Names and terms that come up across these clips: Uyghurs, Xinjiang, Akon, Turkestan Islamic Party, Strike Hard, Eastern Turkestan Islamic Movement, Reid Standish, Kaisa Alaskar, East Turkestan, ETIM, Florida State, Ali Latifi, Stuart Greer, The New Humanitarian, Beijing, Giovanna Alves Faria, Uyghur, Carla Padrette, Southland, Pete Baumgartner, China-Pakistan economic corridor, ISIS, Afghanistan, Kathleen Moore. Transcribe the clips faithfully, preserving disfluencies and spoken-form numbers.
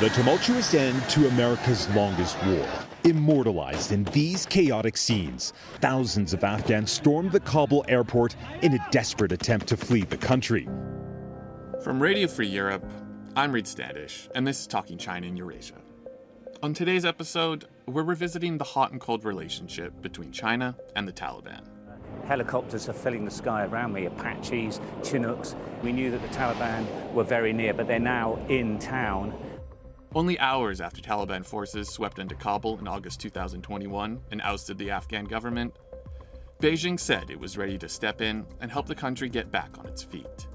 The tumultuous end to America's longest war, immortalized in these chaotic scenes. Thousands of Afghans stormed the Kabul airport in a desperate attempt to flee the country. From Radio Free Europe, I'm Reid Standish, and this is Talking China in Eurasia. On today's episode, we're revisiting the hot and cold relationship between China and the Taliban. Helicopters are filling the sky around me, Apaches, Chinooks. We knew that the Taliban were very near, but they're now in town. Only hours after Taliban forces swept into Kabul in August two thousand twenty-one and ousted the Afghan government, Beijing said it was ready to step in and help the country get back on its feet.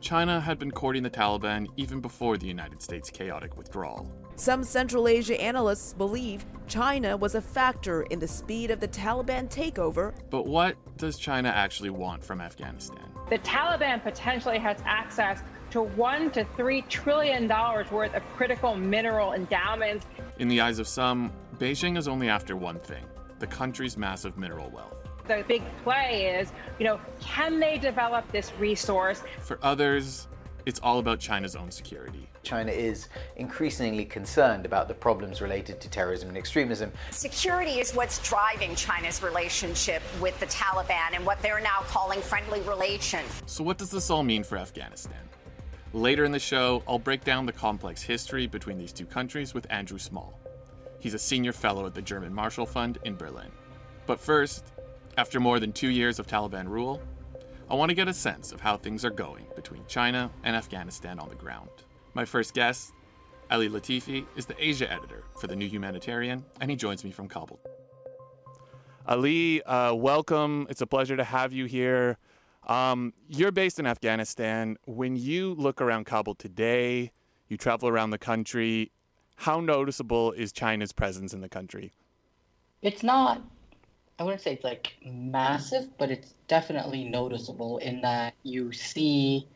China had been courting the Taliban even before the United States' chaotic withdrawal. Some Central Asia analysts believe China was a factor in the speed of the Taliban takeover. But what does China actually want from Afghanistan? The Taliban potentially has access to one to three trillion dollars worth of critical mineral endowments. In the eyes of some, Beijing is only after one thing, the country's massive mineral wealth. The big play is, you know, can they develop this resource? For others, it's all about China's own security. China is increasingly concerned about the problems related to terrorism and extremism. Security is what's driving China's relationship with the Taliban and what they're now calling friendly relations. So what does this all mean for Afghanistan? Later in the show, I'll break down the complex history between these two countries with Andrew Small. He's a senior fellow at the German Marshall Fund in Berlin. But first, after more than two years of Taliban rule, I want to get a sense of how things are going between China and Afghanistan on the ground. My first guest, Ali Latifi, is the Asia editor for The New Humanitarian, and he joins me from Kabul. Ali, uh, welcome. It's a pleasure to have you here. Um, you're based in Afghanistan. When you look around Kabul today, you travel around the country, how noticeable is China's presence in the country? It's not, I wouldn't say it's like massive, but it's definitely noticeable in that you see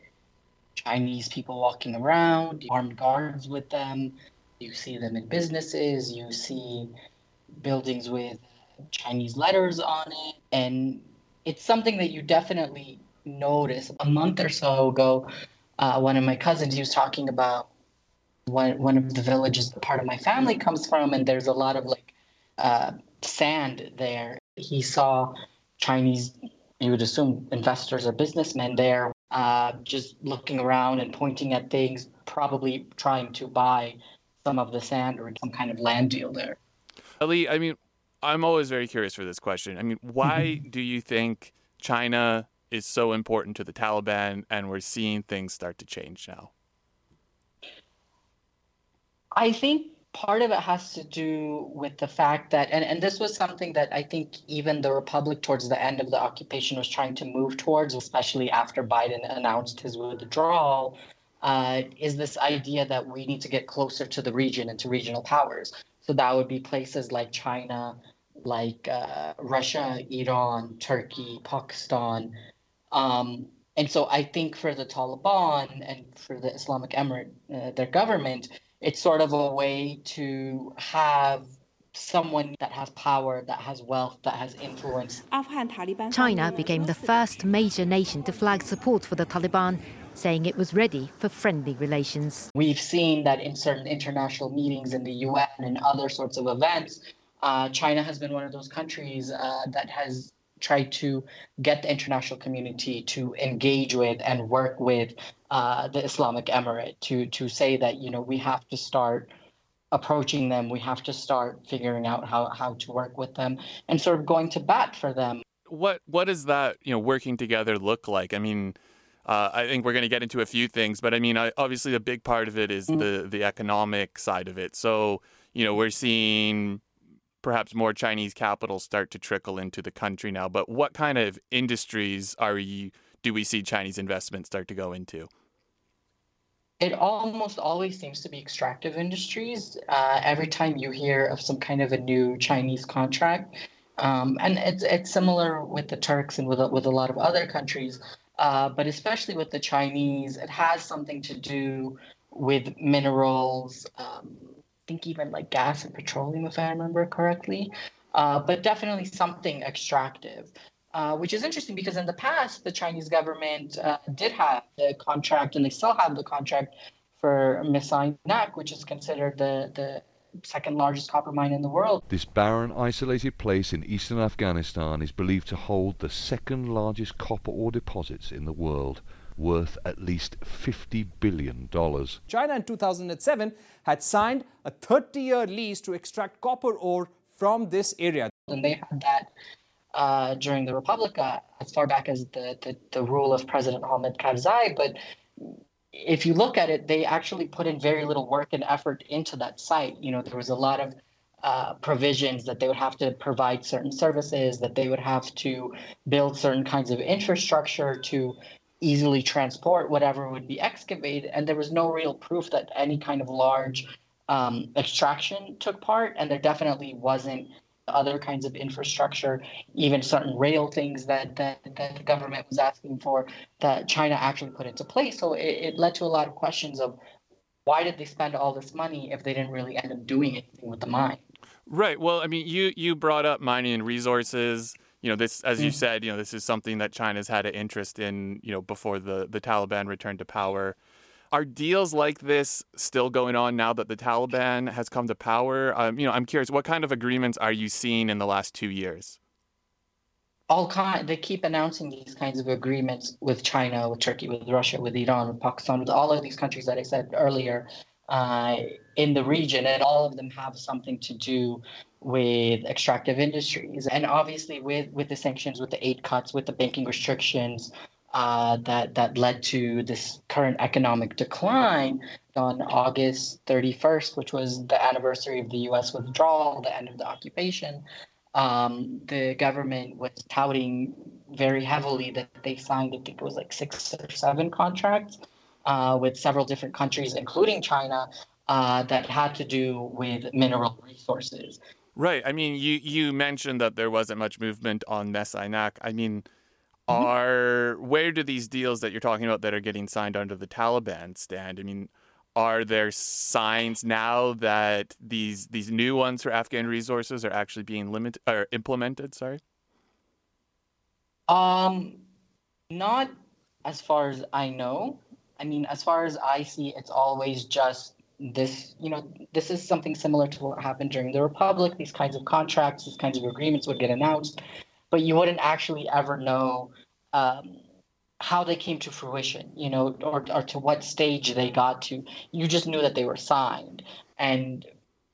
Chinese people walking around, armed guards with them, you see them in businesses, you see buildings with Chinese letters on it, and it's something that you definitely notice. A month or so ago, uh, one of my cousins, he was talking about one, one of the villages part of my family comes from, and there's a lot of like uh, sand there. He saw Chinese, you would assume investors or businessmen there, uh, just looking around and pointing at things, probably trying to buy some of the sand or some kind of land deal there. Ali, I mean, I'm always very curious for this question. I mean, why do you think China is so important to the Taliban and we're seeing things start to change now? I think part of it has to do with the fact that, and, and this was something that I think even the Republic towards the end of the occupation was trying to move towards, especially after Biden announced his withdrawal, uh, is this idea that we need to get closer to the region and to regional powers. So that would be places like China, like uh, Russia, Iran, Turkey, Pakistan. Um, and so I think for the Taliban and for the Islamic Emirate, uh, their government, it's sort of a way to have someone that has power, that has wealth, that has influence. China became the first major nation to flag support for the Taliban, saying it was ready for friendly relations. We've seen that in certain international meetings in the U N and other sorts of events, uh, China has been one of those countries uh, that has tried to get the international community to engage with and work with uh, the Islamic Emirate to to say that, you know, we have to start approaching them. We have to start figuring out how, how to work with them and sort of going to bat for them. What what does that, you know, working together look like? I mean, Uh, I think we're going to get into a few things, but I mean, I, obviously, a big part of it is the, the economic side of it. So, you know, we're seeing perhaps more Chinese capital start to trickle into the country now. But what kind of industries are you, do we see Chinese investment start to go into? It almost always seems to be extractive industries. Uh, every time you hear of some kind of a new Chinese contract, um, and it's it's similar with the Turks and with with a lot of other countries. Uh, but especially with the Chinese, it has something to do with minerals, um, I think even like gas and petroleum, if I remember correctly, uh, but definitely something extractive, uh, which is interesting because in the past, the Chinese government uh, did have the contract and they still have the contract for Mes Aynak, which is considered the, the second largest copper mine in the world. This barren, isolated place in eastern Afghanistan is believed to hold the second largest copper ore deposits in the world, worth at least fifty billion dollars. China in two thousand seven had signed a thirty-year lease to extract copper ore from this area. And they had that uh, during the Republica, as far back as the, the, the rule of President Hamid Karzai. But if you look at it, they actually put in very little work and effort into that site. You know, there was a lot of uh, provisions that they would have to provide certain services, that they would have to build certain kinds of infrastructure to easily transport whatever would be excavated, and there was no real proof that any kind of large um, extraction took part, and there definitely wasn't other kinds of infrastructure, even certain rail things that, that, that the government was asking for that China actually put into place. So it, it led to a lot of questions of why did they spend all this money if they didn't really end up doing anything with the mine? Right. Well, I mean, you, you brought up mining and resources. You know, this, as you said, you know, this is something that China's had an interest in, you know, before the, the Taliban returned to power. Are deals like this still going on now that the Taliban has come to power? Um, you know, I'm curious, what kind of agreements are you seeing in the last two years? All kind, they keep announcing these kinds of agreements with China, with Turkey, with Russia, with Iran, with Pakistan, with all of these countries that I said earlier uh, in the region, and all of them have something to do with extractive industries, and obviously with, with the sanctions, with the aid cuts, with the banking restrictions uh, that, that led to this current economic decline on August thirty-first, which was the anniversary of the U S withdrawal, the end of the occupation. Um, the government was touting very heavily that they signed, I think it was like six or seven contracts uh, with several different countries, including China, uh, that had to do with mineral resources. Right. I mean, you, you mentioned that there wasn't much movement on Mes Aynak. I mean, are mm-hmm. where do these deals that you're talking about that are getting signed under the Taliban stand? I mean, are there signs now that these these new ones for Afghan resources are actually being limited or implemented? Sorry. Um, not as far as I know. I mean, as far as I see, it's always just. This, you know, this is something similar to what happened during the Republic. These kinds of contracts, these kinds of agreements would get announced, but you wouldn't actually ever know um, how they came to fruition, you know, or, or to what stage they got to. You just knew that they were signed. And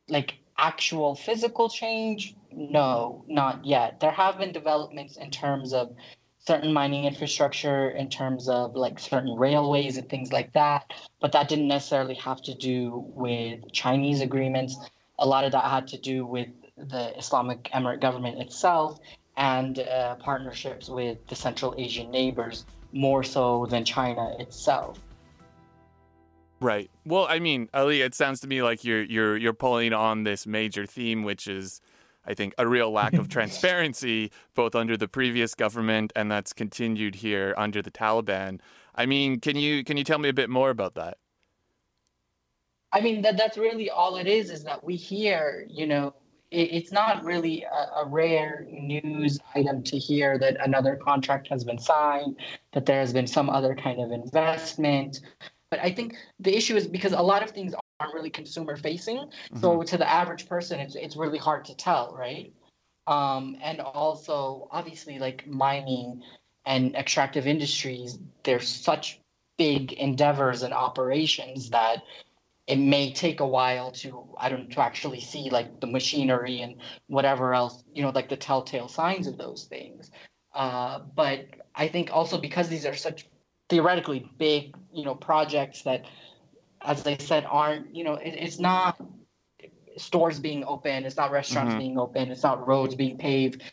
like actual physical change, no, not yet. There have been developments in terms of certain mining infrastructure, in terms of like certain railways and things like that. But that didn't necessarily have to do with Chinese agreements. A lot of that had to do with the Islamic Emirate government itself and uh, partnerships with the Central Asian neighbors, more so than China itself. Right. Well, I mean, Ali, it sounds to me like you're you're you're pulling on this major theme, which is, I think, a real lack of transparency, both under the previous government and that's continued here under the Taliban. I mean, can you can you tell me a bit more about that? I mean, that that's really all it is, is that we hear, you know, it, it's not really a, a rare news item to hear that another contract has been signed, that there has been some other kind of investment. But I think the issue is because a lot of things are aren't really consumer facing. Mm-hmm. So to the average person, it's it's really hard to tell, right? Um, and also, obviously, like mining and extractive industries, they're such big endeavors and operations that it may take a while to, I don't to actually see like the machinery and whatever else, you know, like the telltale signs of those things. Uh, but I think also because these are such theoretically big, you know, projects that, as I said, aren't, you know, it, it's not stores being open, it's not restaurants mm-hmm. being open, it's not roads being paved,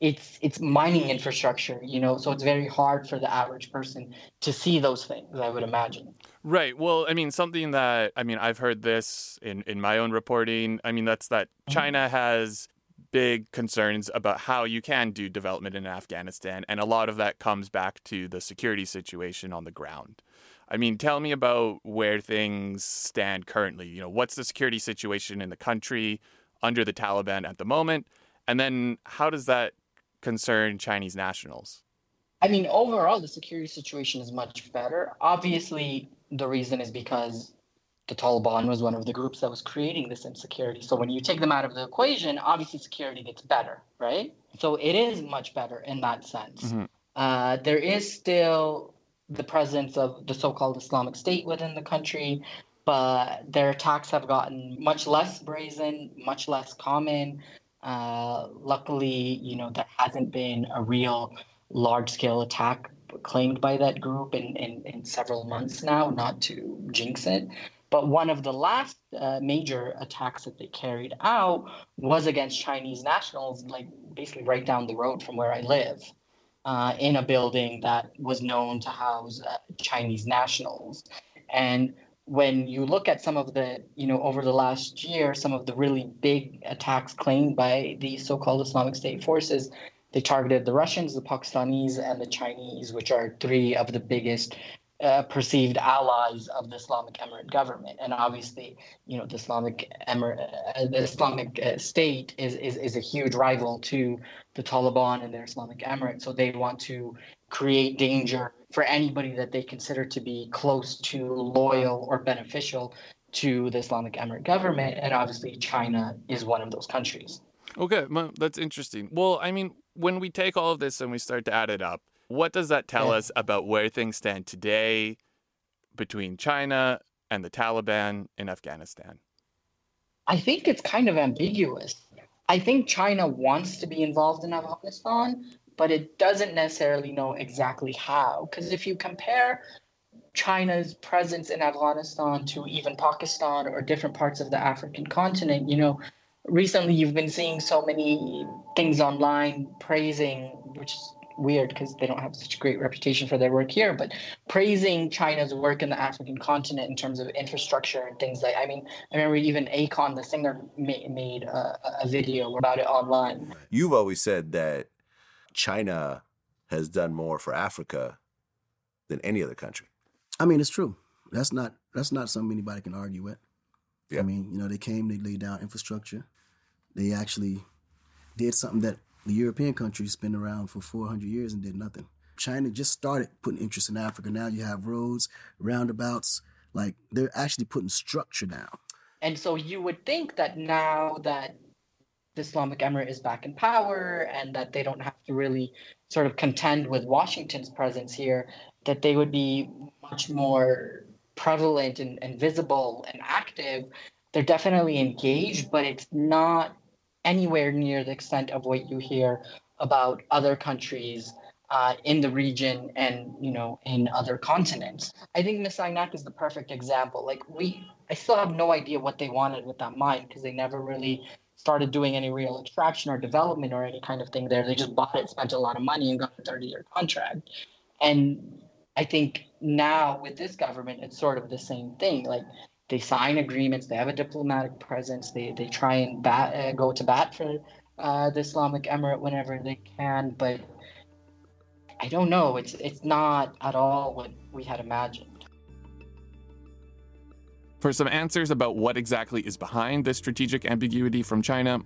it's it's mining infrastructure, you know, so it's very hard for the average person to see those things, I would imagine. Right. Well, I mean, something that, I mean, I've heard this in, in my own reporting, I mean, that's that mm-hmm. China has big concerns about how you can do development in Afghanistan, and a lot of that comes back to the security situation on the ground. I mean, tell me about where things stand currently. You know, what's the security situation in the country under the Taliban at the moment? And then how does that concern Chinese nationals? I mean, overall, the security situation is much better. Obviously, the reason is because the Taliban was one of the groups that was creating this insecurity. So when you take them out of the equation, obviously security gets better, right? So it is much better in that sense. Mm-hmm. Uh, there is still the presence of the so-called Islamic State within the country, but their attacks have gotten much less brazen, much less common. Uh, luckily, you know, there hasn't been a real large-scale attack claimed by that group in, in, in several months now, not to jinx it. But one of the last uh, major attacks that they carried out was against Chinese nationals, like basically right down the road from where I live, uh, in a building that was known to house uh, Chinese nationals. And when you look at some of the, you know, over the last year, some of the really big attacks claimed by the so-called Islamic State forces, they targeted the Russians, the Pakistanis, and the Chinese, which are three of the biggest uh, perceived allies of the Islamic Emirate government. And obviously, you know, the Islamic Emirate, uh, the Islamic uh, State is, is is a huge rival to the Taliban and their Islamic Emirate. So they want to create danger for anybody that they consider to be close to, loyal, or beneficial to the Islamic Emirate government. And obviously, China is one of those countries. Okay, that's interesting. Well, I mean, when we take all of this and we start to add it up, what does that tell yeah. us about where things stand today between China and the Taliban in Afghanistan? I think it's kind of ambiguous. I think China wants to be involved in Afghanistan, but it doesn't necessarily know exactly how. Because if you compare China's presence in Afghanistan to even Pakistan or different parts of the African continent, you know, recently, you've been seeing so many things online praising, which is weird because they don't have such a great reputation for their work here, but praising China's work in the African continent in terms of infrastructure and things like, I mean, I remember even Akon, the singer, ma- made a, a video about it online. You've always said that China has done more for Africa than any other country. I mean, it's true. That's not that's not something anybody can argue with. Yeah. I mean, you know, they came, they laid down infrastructure. They actually did something that the European countries been around for four hundred years and did nothing. China just started putting interest in Africa. Now you have roads, roundabouts, like they're actually putting structure down. And so you would think that now that the Islamic Emirate is back in power and that they don't have to really sort of contend with Washington's presence here, that they would be much more prevalent and, and visible and active. They're definitely engaged, but it's not anywhere near the extent of what you hear about other countries uh, in the region and, you know, in other continents. I think Mes Aynak is the perfect example. Like we, I still have no idea what they wanted with that mine because they never really started doing any real extraction or development or any kind of thing there. They just bought it, spent a lot of money and got a thirty-year contract. And I think now with this government, it's sort of the same thing. Like they sign agreements, they have a diplomatic presence, they they try and bat, uh, go to bat for uh, the Islamic Emirate whenever they can. But I don't know. It's it's not at all what we had imagined. For some answers about what exactly is behind this strategic ambiguity from China,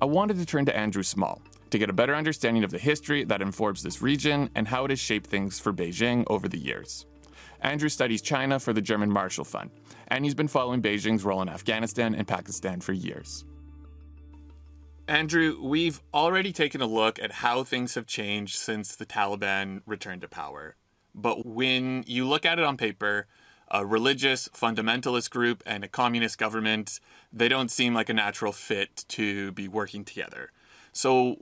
I wanted to turn to Andrew Small to get a better understanding of the history that informs this region and how it has shaped things for Beijing over the years. Andrew studies China for the German Marshall Fund, and he's been following Beijing's role in Afghanistan and Pakistan for years. Andrew, we've already taken a look at how things have changed since the Taliban returned to power. But when you look at it on paper, a religious fundamentalist group and a communist government, they don't seem like a natural fit to be working together. So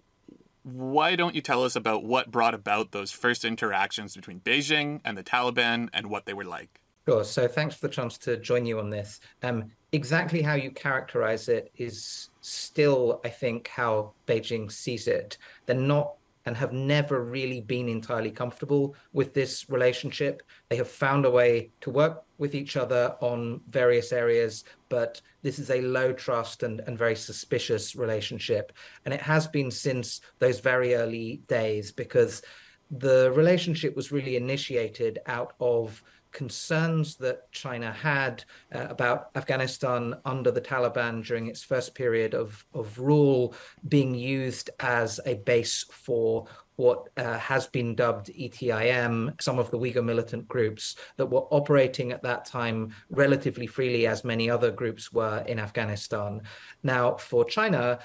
why don't you tell us about what brought about those first interactions between Beijing and the Taliban and what they were like? Sure. So thanks for the chance to join you on this. Um, exactly how you characterize it is still, I think, how Beijing sees it. They're not and have never really been entirely comfortable with this relationship. They have found a way to work with each other on various areas, but this is a low trust and, and very suspicious relationship. And it has been since those very early days because the relationship was really initiated out of concerns that China had uh, about Afghanistan under the Taliban during its first period of, of rule being used as a base for what uh, has been dubbed E T I M, some of the Uyghur militant groups that were operating at that time relatively freely, as many other groups were in Afghanistan. Now, for China,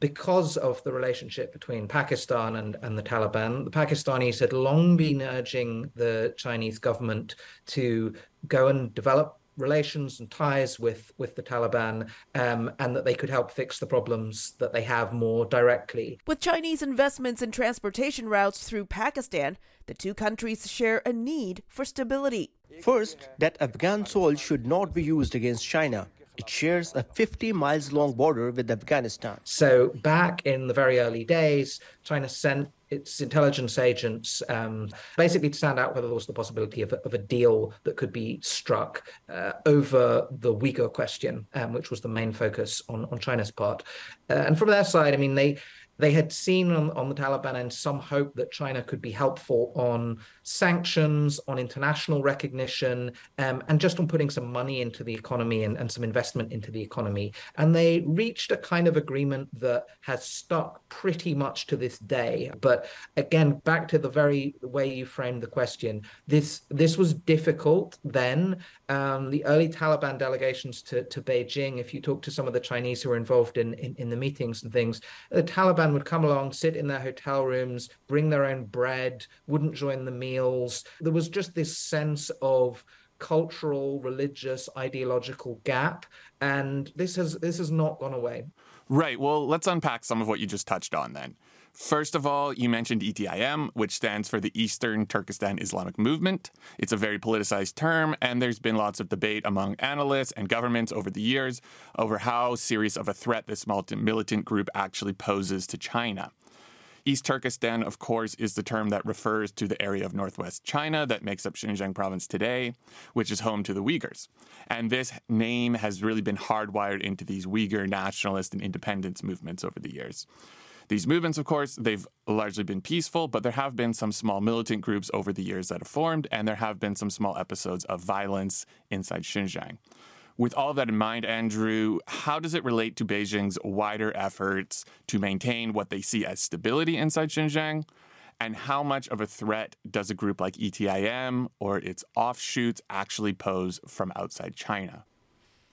because of the relationship between Pakistan and, and the Taliban, the Pakistanis had long been urging the Chinese government to go and develop relations and ties with, with the Taliban, um, and that they could help fix the problems that they have more directly. With Chinese investments in transportation routes through Pakistan, the two countries share a need for stability. First, that Afghan soil should not be used against China. It shares a fifty miles long border with Afghanistan. So back in the very early days, China sent its intelligence agents um, basically to sound out whether there was the possibility of a, of a deal that could be struck uh, over the Uyghur question, um, which was the main focus on, on China's part. Uh, and from their side, I mean, they... They had seen on, on the Taliban and some hope that China could be helpful on sanctions, on international recognition, um, and just on putting some money into the economy and, and some investment into the economy. And they reached a kind of agreement that has stuck pretty much to this day. But again, back to the very way you framed the question, this this was difficult then. Um, the early Taliban delegations to, to Beijing, if you talk to some of the Chinese who were involved in, in, in the meetings and things, the Taliban would come along, sit in their hotel rooms, bring their own bread, wouldn't join the meals. There was just this sense of cultural, religious, ideological gap, and this has this has not gone away. Right. Well, let's unpack some of what you just touched on then. First of all, you mentioned E T I M, which stands for the Eastern Turkestan Islamic Movement. It's a very politicized term, and there's been lots of debate among analysts and governments over the years over how serious of a threat this militant group actually poses to China. East Turkestan, of course, is the term that refers to the area of northwest China that makes up Xinjiang province today, which is home to the Uyghurs. And this name has really been hardwired into these Uyghur nationalist and independence movements over the years. These movements, of course, they've largely been peaceful, but there have been some small militant groups over the years that have formed, and there have been some small episodes of violence inside Xinjiang. With all of that in mind, Andrew, how does it relate to Beijing's wider efforts to maintain what they see as stability inside Xinjiang? And how much of a threat does a group like E T I M or its offshoots actually pose from outside China?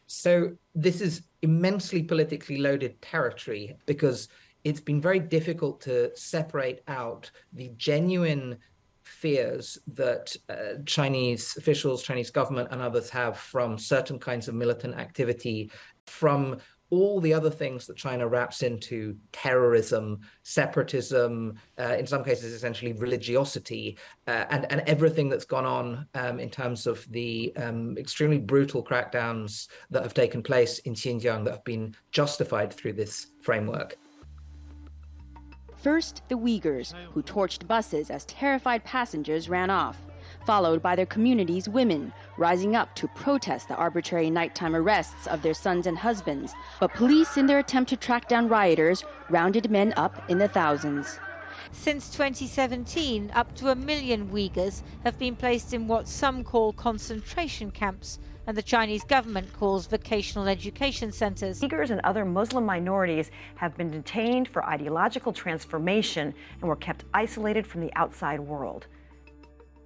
So this is immensely politically loaded territory because it's been very difficult to separate out the genuine fears that uh, Chinese officials, Chinese government and others have from certain kinds of militant activity, from all the other things that China wraps into terrorism, separatism, uh, in some cases, essentially religiosity, uh, and, and everything that's gone on um, in terms of the um, extremely brutal crackdowns that have taken place in Xinjiang that have been justified through this framework. First, the Uyghurs, who torched buses as terrified passengers ran off, followed by their community's women, rising up to protest the arbitrary nighttime arrests of their sons and husbands. But police, in their attempt to track down rioters, rounded men up in the thousands. Since twenty seventeen, up to a million Uyghurs have been placed in what some call concentration camps, and the Chinese government calls vocational education centers. Uyghurs and other Muslim minorities have been detained for ideological transformation and were kept isolated from the outside world.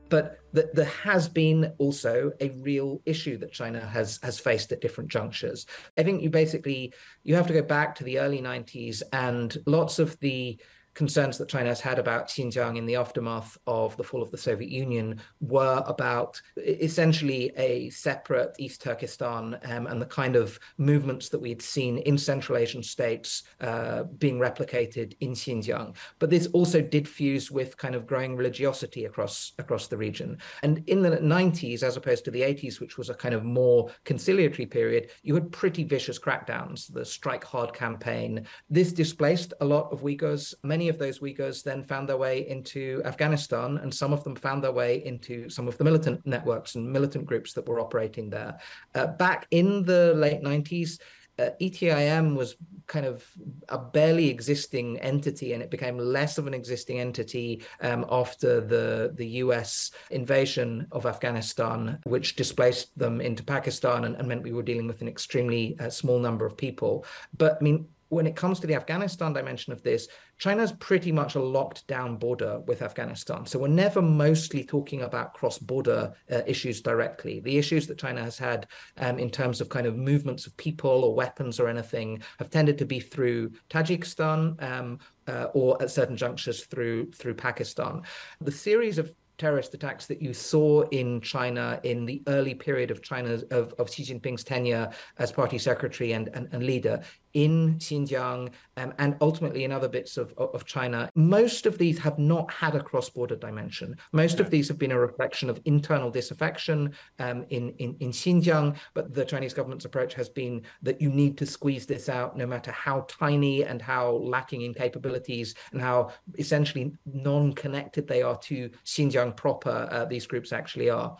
But th- there has been also a real issue that China has has faced at different junctures. I think you basically, you have to go back to the early nineties, and lots of the concerns that China has had about Xinjiang in the aftermath of the fall of the Soviet Union were about essentially a separate East Turkestan um, and the kind of movements that we had seen in Central Asian states uh, being replicated in Xinjiang. But this also did fuse with kind of growing religiosity across, across the region. And in the nineties, as opposed to the eighties, which was a kind of more conciliatory period, you had pretty vicious crackdowns, the Strike Hard campaign. This displaced a lot of Uyghurs. Many of those Uyghurs then found their way into Afghanistan, and some of them found their way into some of the militant networks and militant groups that were operating there. Uh, back in the late nineties, uh, E T I M was kind of a barely existing entity, and it became less of an existing entity um, after the, the U S invasion of Afghanistan, which displaced them into Pakistan and, and meant we were dealing with an extremely uh, small number of people. But I mean, when it comes to the Afghanistan dimension of this, China's pretty much a locked down border with Afghanistan. So we're never mostly talking about cross-border uh, issues directly. The issues that China has had um, in terms of kind of movements of people or weapons or anything have tended to be through Tajikistan um, uh, or at certain junctures through, through Pakistan. The series of terrorist attacks that you saw in China in the early period of China's of, of Xi Jinping's tenure as party secretary and, and, and leader in Xinjiang um, and ultimately in other bits of, of China, most of these have not had a cross-border dimension. Most yeah. of these have been a reflection of internal disaffection um, in, in, in Xinjiang, but the Chinese government's approach has been that you need to squeeze this out no matter how tiny and how lacking in capabilities and how essentially non-connected they are to Xinjiang proper, uh, these groups actually are.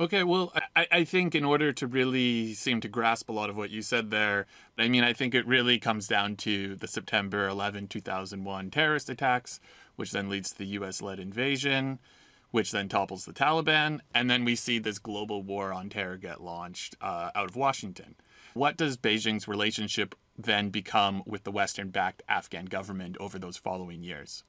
Okay, well, I, I think in order to really seem to grasp a lot of what you said there, I mean, I think it really comes down to the September eleventh, two thousand one terrorist attacks, which then leads to the U S-led invasion, which then topples the Taliban. And then we see this global war on terror get launched uh, out of Washington. What does Beijing's relationship then become with the Western-backed Afghan government over those following years?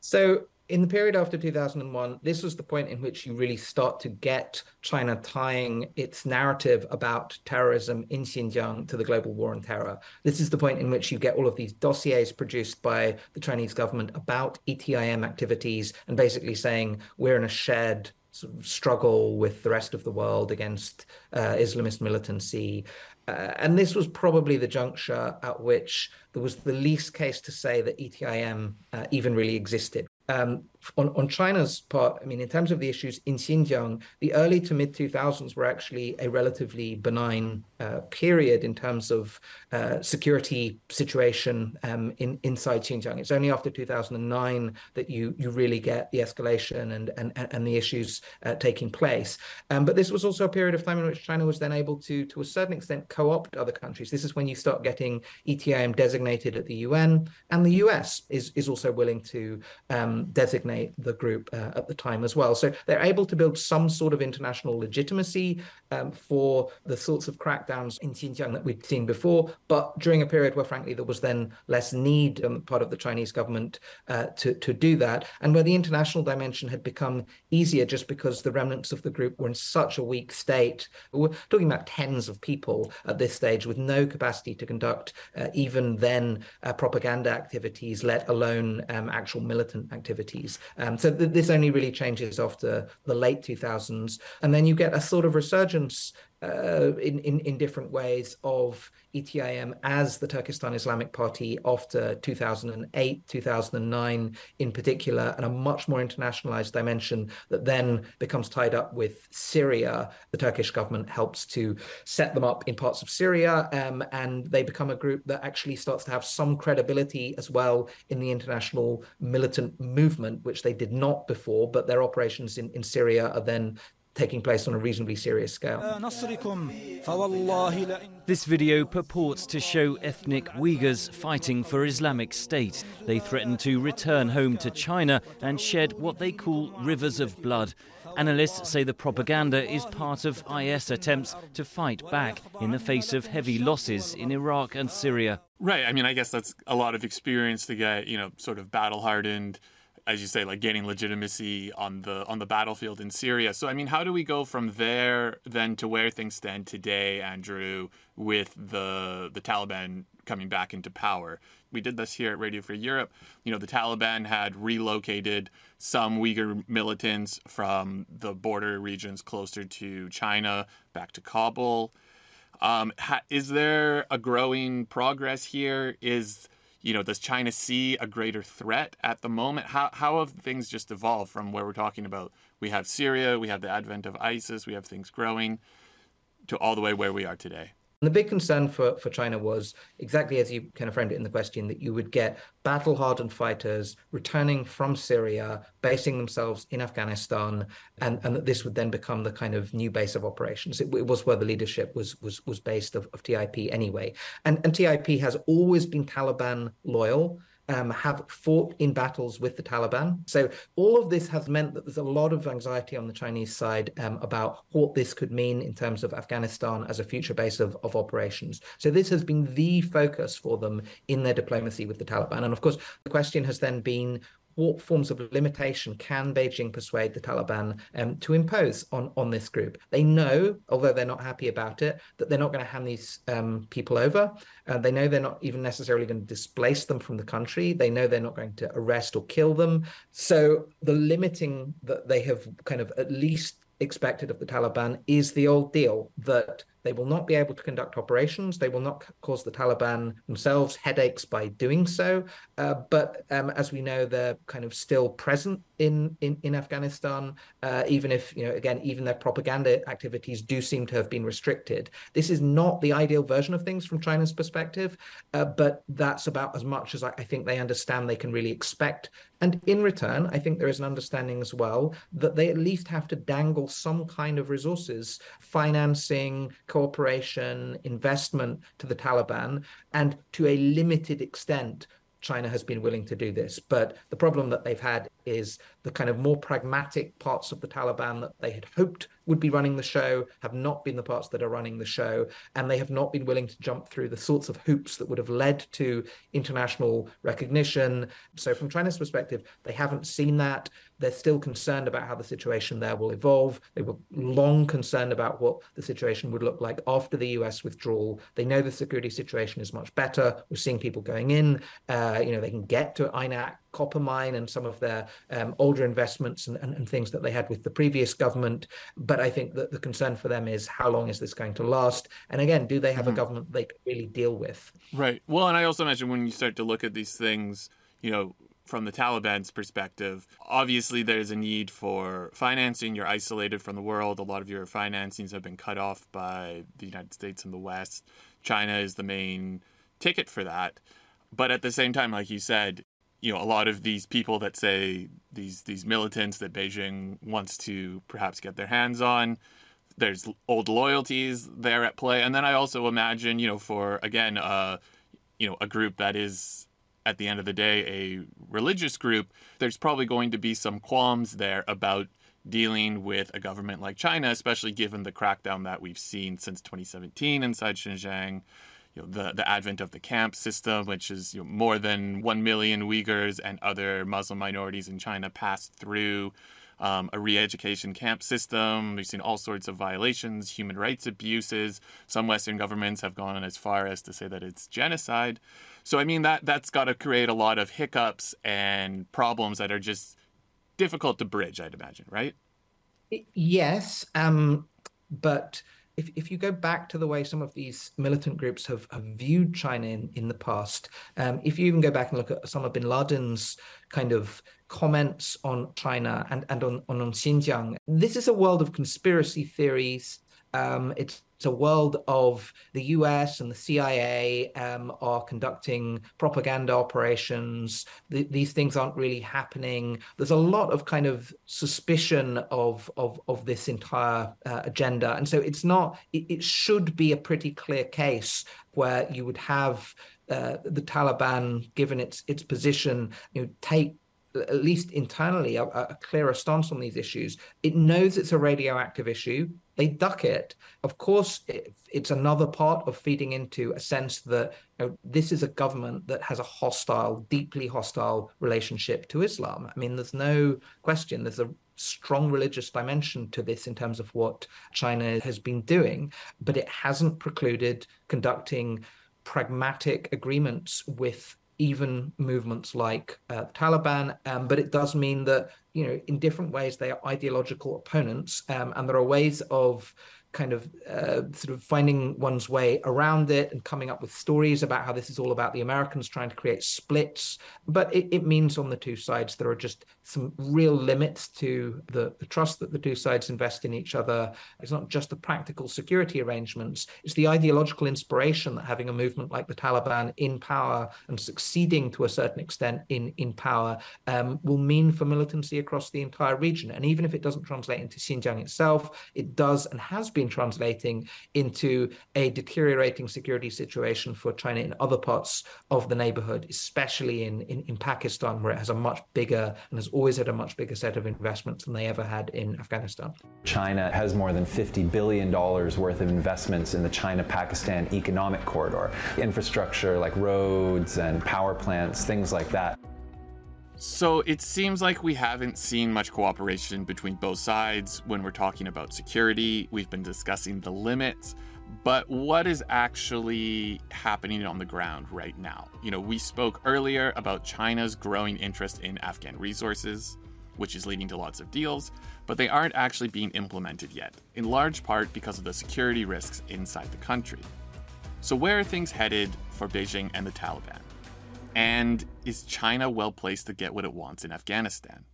So in the period after two thousand one, this was the point in which you really start to get China tying its narrative about terrorism in Xinjiang to the global war on terror. This is the point in which you get all of these dossiers produced by the Chinese government about E T I M activities and basically saying we're in a shared sort of struggle with the rest of the world against uh, Islamist militancy. Uh, and this was probably the juncture at which there was the least case to say that E T I M uh, even really existed. Um, on, on China's part, I mean, in terms of the issues in Xinjiang, the early to mid two thousands were actually a relatively benign uh, period in terms of uh, security situation um, in, inside Xinjiang. It's only after two thousand nine that you you really get the escalation and, and, and the issues uh, taking place. Um, but this was also a period of time in which China was then able to, to a certain extent, co-opt other countries. This is when you start getting E T I M designated at the U N, and the U S is, is also willing to um, designate the group uh, at the time as well. So they're able to build some sort of international legitimacy um, for the sorts of crackdowns in Xinjiang that we'd seen before, but during a period where, frankly, there was then less need on the part of the Chinese government uh, to, to do that, and where the international dimension had become easier just because the remnants of the group were in such a weak state. We're talking about tens of people at this stage with no capacity to conduct uh, even then uh, propaganda activities, let alone um, actual militant activities. activities. Um, so th- this only really changes after the late two thousands. And then you get a sort of resurgence uh, in, in, in different ways of E T I M as the Turkestan Islamic Party after two thousand eight, two thousand nine in particular, and a much more internationalized dimension that then becomes tied up with Syria. The Turkish government helps to set them up in parts of Syria, um, and they become a group that actually starts to have some credibility as well in the international militant movement, which they did not before, but their operations in, in Syria are then taking place on a reasonably serious scale. This video purports to show ethnic Uyghurs fighting for Islamic State. They threatened to return home to China and shed what they call rivers of blood. Analysts say the propaganda is part of I S attempts to fight back in the face of heavy losses in Iraq and Syria. Right, I mean, I guess that's a lot of experience to get, you know, sort of battle-hardened, as you say, like gaining legitimacy on the on the battlefield in Syria. So, I mean, how do we go from there then to where things stand today, Andrew, with the the Taliban coming back into power? We did this here at Radio Free Europe. You know, the Taliban had relocated some Uyghur militants from the border regions closer to China back to Kabul. Um, ha- is there a growing progress here? Is You know, does China see a greater threat at the moment? How how have things just evolved from where we're talking about? We have Syria, we have the advent of ISIS, we have things growing to all the way where we are today. And the big concern for, for China was exactly as you kind of framed it in the question, that you would get battle-hardened fighters returning from Syria, basing themselves in Afghanistan, and, and that this would then become the kind of new base of operations. It, it was where the leadership was was was based of, of T I P anyway. And, and T I P has always been Taliban loyal, um, have fought in battles with the Taliban. So all of this has meant that there's a lot of anxiety on the Chinese side um, about what this could mean in terms of Afghanistan as a future base of, of operations. So this has been the focus for them in their diplomacy with the Taliban. And of course, the question has then been, what forms of limitation can Beijing persuade the Taliban um, to impose on, on this group? They know, although they're not happy about it, that they're not going to hand these um, people over. Uh, they know they're not even necessarily going to displace them from the country. They know they're not going to arrest or kill them. So the limiting that they have kind of at least expected of the Taliban is the old deal that they will not be able to conduct operations. They will not cause the Taliban themselves headaches by doing so. Uh, but um, as we know, they're kind of still present in in, in Afghanistan, uh, even if, you know, again, even their propaganda activities do seem to have been restricted. This is not the ideal version of things from China's perspective, uh, but that's about as much as I, I think they understand they can really expect. And in return, I think there is an understanding as well that they at least have to dangle some kind of resources, financing, cooperation, investment to the Taliban, and to a limited extent, China has been willing to do this. But the problem that they've had is the kind of more pragmatic parts of the Taliban that they had hoped would be running the show have not been the parts that are running the show, and they have not been willing to jump through the sorts of hoops that would have led to international recognition. So from China's perspective, they haven't seen that. They're still concerned about how the situation there will evolve. They were long concerned about what the situation would look like after the U S withdrawal. They know the security situation is much better. We're seeing people going in. Uh, you know, they can get to Aynak copper mine and some of their um, older investments and, and, and things that they had with the previous government. But I think that the concern for them is how long is this going to last? And again, do they have mm-hmm. a government they can really deal with? Right. Well, and I also imagine when you start to look at these things, you know, from the Taliban's perspective, obviously there's a need for financing. You're isolated from the world. A lot of your financings have been cut off by the United States and the West. China is the main ticket for that. But at the same time, like you said, you know, a lot of these people that say these these militants that Beijing wants to perhaps get their hands on, there's old loyalties there at play. And then I also imagine, you know, for, again, uh, you know, a group that is, at the end of the day, a religious group, there's probably going to be some qualms there about dealing with a government like China, especially given the crackdown that we've seen since twenty seventeen inside Xinjiang, you know, the, the advent of the camp system, which is, you know, more than one million Uyghurs and other Muslim minorities in China passed through um, a re-education camp system. We've seen all sorts of violations, human rights abuses. Some Western governments have gone as far as to say that it's genocide. So, I mean, that, that's got to create a lot of hiccups and problems that are just difficult to bridge, I'd imagine, right? Yes, um, but if if you go back to the way some of these militant groups have, have viewed China in, in the past, um, if you even go back and look at Osama bin Laden's kind of comments on China and, and on, on, on Xinjiang, this is a world of conspiracy theories. Um, it's It's a world of the U S and the C I A um, are conducting propaganda operations. Th- these things aren't really happening. There's a lot of kind of suspicion of of, of this entire uh, agenda. And so it's not, it, it should be a pretty clear case where you would have uh, the Taliban, given its, its position, you know, take at least internally a, a clearer stance on these issues. It knows it's a radioactive issue. They duck it. Of course, it, it's another part of feeding into a sense that, you know, this is a government that has a hostile, deeply hostile relationship to Islam. I mean, there's no question. There's a strong religious dimension to this in terms of what China has been doing, but it hasn't precluded conducting pragmatic agreements with even movements like uh, the Taliban, um, but it does mean that, you know, in different ways they are ideological opponents, um, and there are ways of kind of uh, sort of finding one's way around it and coming up with stories about how this is all about the Americans trying to create splits. But it, it means on the two sides there are just some real limits to the, the trust that the two sides invest in each other. It's not just the practical security arrangements, it's the ideological inspiration that having a movement like the Taliban in power and succeeding to a certain extent in, in power um, will mean for militancy across the entire region. And even if it doesn't translate into Xinjiang itself, it does and has been translating into a deteriorating security situation for China in other parts of the neighborhood, especially in, in, in Pakistan, where it has a much bigger and has always had a much bigger set of investments than they ever had in Afghanistan. China has more than fifty billion dollars worth of investments in the China-Pakistan economic corridor, infrastructure like roads and power plants, things like that. So it seems like we haven't seen much cooperation between both sides when we're talking about security. We've been discussing the limits, but what is actually happening on the ground right now? You know, we spoke earlier about China's growing interest in Afghan resources, which is leading to lots of deals, but they aren't actually being implemented yet, in large part because of the security risks inside the country. So where are things headed for Beijing and the Taliban? And is China well placed to get what it wants in Afghanistan?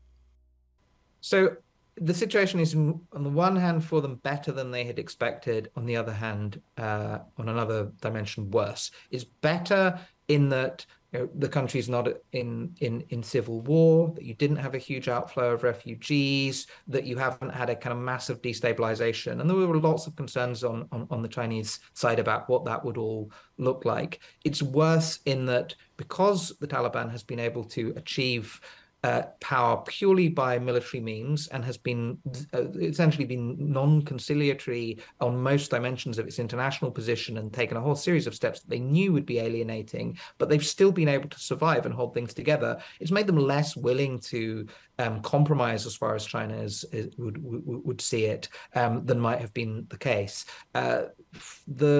So the situation is, on the one hand, for them better than they had expected. On the other hand, uh, on another dimension, worse. It's better in that, you know, the country's not in, in, in civil war, that you didn't have a huge outflow of refugees, that you haven't had a kind of massive destabilization. And there were lots of concerns on, on, on the Chinese side about what that would all look like. It's worse in that because the Taliban has been able to achieve Uh, power purely by military means and has been uh, essentially been non-conciliatory on most dimensions of its international position and taken a whole series of steps that they knew would be alienating, but they've still been able to survive and hold things together. It's made them less willing to um, compromise as far as China is, is, would, would would see it um, than might have been the case. Uh, the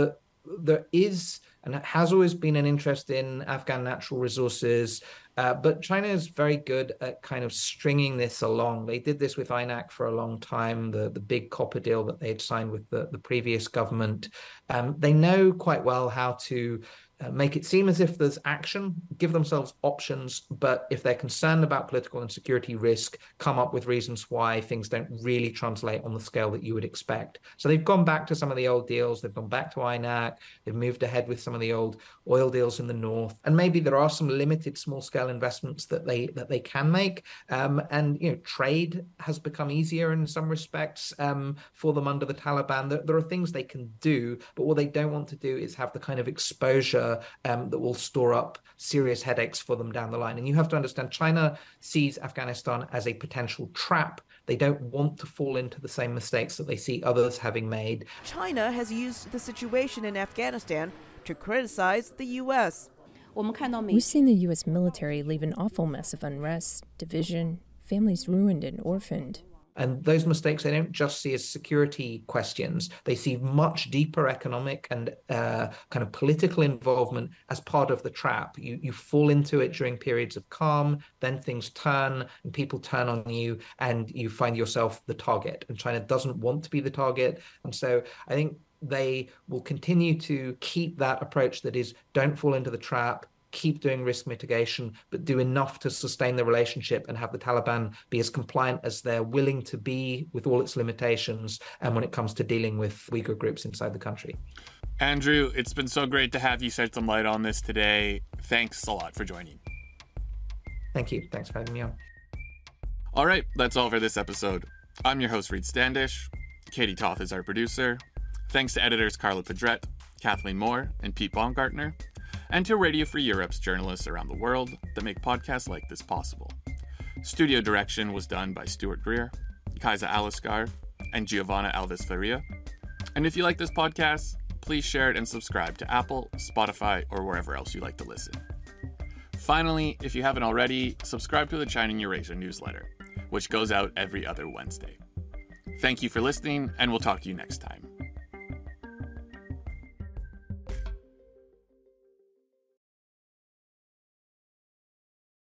there is and has always been an interest in Afghan natural resources. Uh, but China is very good at kind of stringing this along. They did this with Aynak for a long time, the, the big copper deal that they had signed with the, the previous government. Um, they know quite well how to uh, make it seem as if there's action, give themselves options, but if they're concerned about political and security risk, come up with reasons why things don't really translate on the scale that you would expect. So they've gone back to some of the old deals, they've gone back to Aynak, they've moved ahead with some of the old oil deals in the north, and maybe there are some limited small-scale investments that they that they can make, um, and you know, trade has become easier in some respects um, for them under the Taliban. There, there are things they can do, but what they don't want to do is have the kind of exposure um, that will store up serious headaches for them down the line. And you have to understand, China sees Afghanistan as a potential trap. They don't want to fall into the same mistakes that they see others having made. China has used the situation in Afghanistan to criticize the U S. We've seen the U S military leave an awful mess of unrest, division, families ruined and orphaned. And those mistakes they don't just see as security questions. They see much deeper economic and uh, kind of political involvement as part of the trap. You you fall into it during periods of calm, then things turn and people turn on you and you find yourself the target. And China doesn't want to be the target. And so I think they will continue to keep that approach that is, don't fall into the trap, keep doing risk mitigation, but do enough to sustain the relationship and have the Taliban be as compliant as they're willing to be with all its limitations and when it comes to dealing with Uyghur groups inside the country. Andrew, it's been so great to have you shed some light on this today. Thanks a lot for joining. Thank you. Thanks for having me on. All right, that's all for this episode. I'm your host, Reid Standish. Katie Toth is our producer. Thanks to editors Carla Padrette, Kathleen Moore, and Pete Baumgartner, and to Radio Free Europe's journalists around the world that make podcasts like this possible. Studio direction was done by Stuart Greer, Kaisa Alaskar, and Giovanna Alves Faria. And if you like this podcast, please share it and subscribe to Apple, Spotify, or wherever else you like to listen. Finally, if you haven't already, subscribe to the China in Eurasia newsletter, which goes out every other Wednesday. Thank you for listening, and we'll talk to you next time.